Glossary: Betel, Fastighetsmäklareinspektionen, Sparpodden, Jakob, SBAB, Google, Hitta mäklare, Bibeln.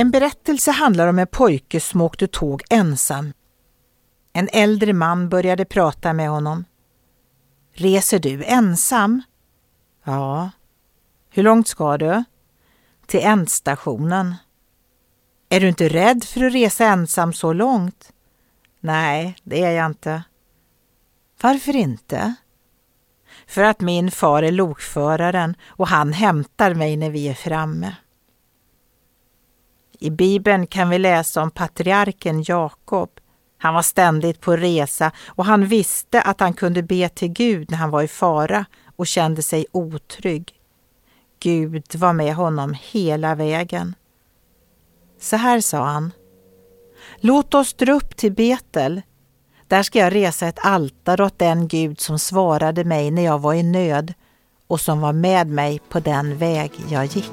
En berättelse handlar om en pojke som åkte tåg ensam. En äldre man började prata med honom. Reser du ensam? Ja. Hur långt ska du? Till ändstationen. Är du inte rädd för att resa ensam så långt? Nej, det är jag inte. Varför inte? För att min far är lokföraren och han hämtar mig när vi är framme. I Bibeln kan vi läsa om patriarken Jakob. Han var ständigt på resa och han visste att han kunde be till Gud när han var i fara och kände sig otrygg. Gud var med honom hela vägen. Så här sa han. Låt oss dra upp till Betel. Där ska jag resa ett altare åt den Gud som svarade mig när jag var i nöd och som var med mig på den väg jag gick.